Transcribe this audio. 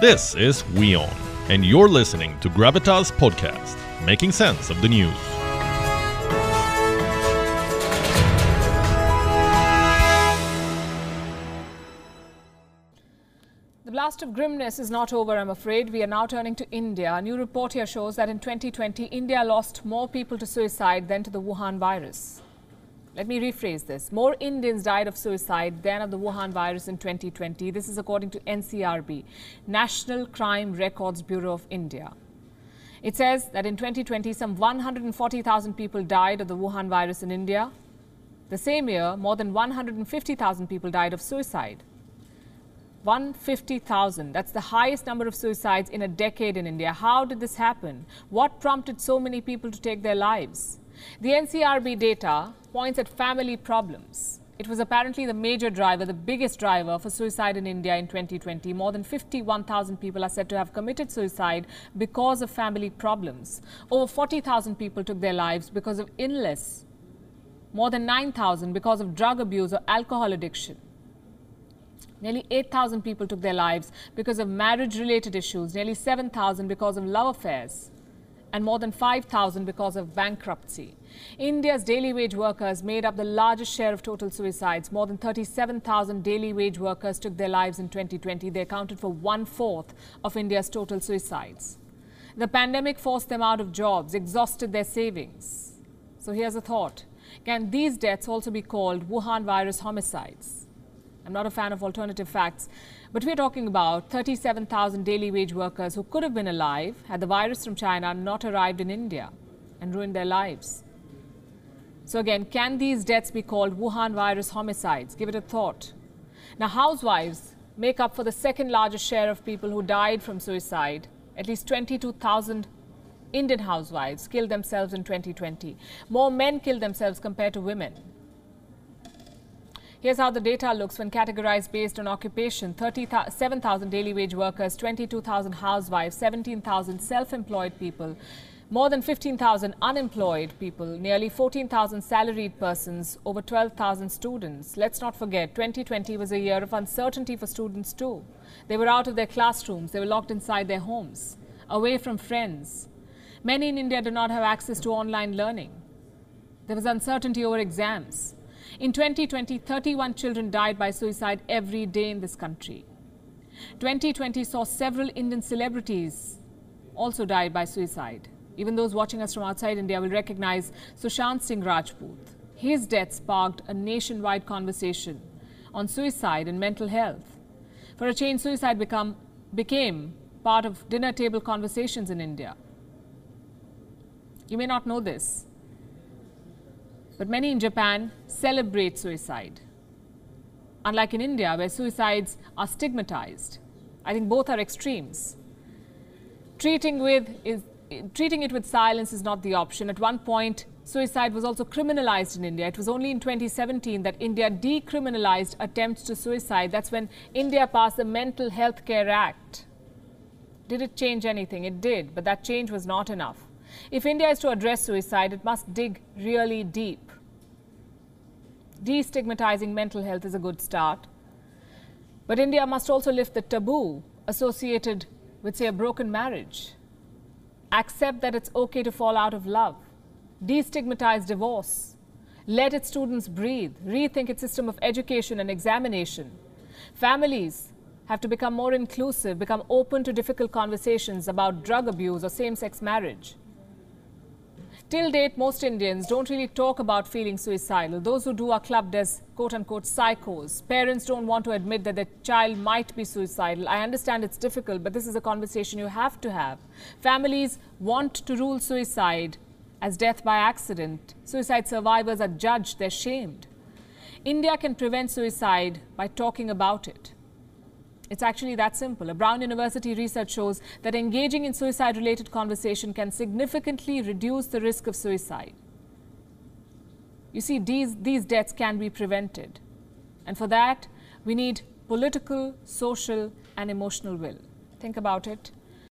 This is Wion, and you're listening to Gravitas Podcast, making sense of the news. The blast of grimness is not over, I'm afraid. We are now turning to India. A new report here shows that in 2020, India lost more people to suicide than to the Wuhan virus. Let me rephrase this. More Indians died of suicide than of the Wuhan virus in 2020. This is according to NCRB, National Crime Records Bureau of India. It says that in 2020, some 140,000 people died of the Wuhan virus in India. The same year, more than 150,000 people died of suicide. 150,000. That's the highest number of suicides in a decade in India. How did this happen? What prompted so many people to take their lives? The NCRB data points at family problems. It was apparently the major driver, the biggest driver for suicide in India in 2020. More than 51,000 people are said to have committed suicide because of family problems. Over 40,000 people took their lives because of illness. More than 9,000 because of drug abuse or alcohol addiction. Nearly 8,000 people took their lives because of marriage-related issues, nearly 7,000 because of love affairs, and more than 5,000 because of bankruptcy. India's daily wage workers made up the largest share of total suicides. More than 37,000 daily wage workers took their lives in 2020. They accounted for 1/4 of India's total suicides. The pandemic forced them out of jobs, exhausted their savings. So here's a thought. Can these deaths also be called Wuhan virus homicides? I'm not a fan of alternative facts, but we're talking about 37,000 daily wage workers who could have been alive had the virus from China not arrived in India and ruined their lives. So again, can these deaths be called Wuhan virus homicides? Give it a thought. Now, housewives make up for the second largest share of people who died from suicide. At least 22,000 Indian housewives killed themselves in 2020. More men killed themselves compared to women. Here's how the data looks when categorized based on occupation. 37,000 daily wage workers, 22,000 housewives, 17,000 self-employed people, more than 15,000 unemployed people, nearly 14,000 salaried persons, over 12,000 students. Let's not forget, 2020 was a year of uncertainty for students too. They were out of their classrooms, they were locked inside their homes, away from friends. Many in India do not have access to online learning. There was uncertainty over exams. In 2020, 31 children died by suicide every day in this country. 2020 saw several Indian celebrities also die by suicide. Even those watching us from outside India will recognize Sushant Singh Rajput. His death sparked a nationwide conversation on suicide and mental health. For a change, suicide became part of dinner table conversations in India. You may not know this, but many in Japan celebrate suicide, unlike in India, where suicides are stigmatized. I think both are extremes. Treating it with silence is not the option. At one point, suicide was also criminalized in India. It was only in 2017 that India decriminalized attempts to suicide. That's when India passed the Mental Health Care Act. Did it change anything? It did, but that change was not enough. If India is to address suicide, it must dig really deep. Destigmatizing mental health is a good start. But India must also lift the taboo associated with, say, a broken marriage. Accept that it's okay to fall out of love. Destigmatize divorce. Let its students breathe. Rethink its system of education and examination. Families have to become more inclusive, become open to difficult conversations about drug abuse or same-sex marriage. Till date, most Indians don't really talk about feeling suicidal. Those who do are clubbed as quote-unquote psychos. Parents don't want to admit that their child might be suicidal. I understand it's difficult, but this is a conversation you have to have. Families want to rule suicide as death by accident. Suicide survivors are judged, they're shamed. India can prevent suicide by talking about it. It's actually that simple. A Brown University research shows that engaging in suicide-related conversation can significantly reduce the risk of suicide. You see, these deaths can be prevented. And for that, we need political, social, and emotional will. Think about it.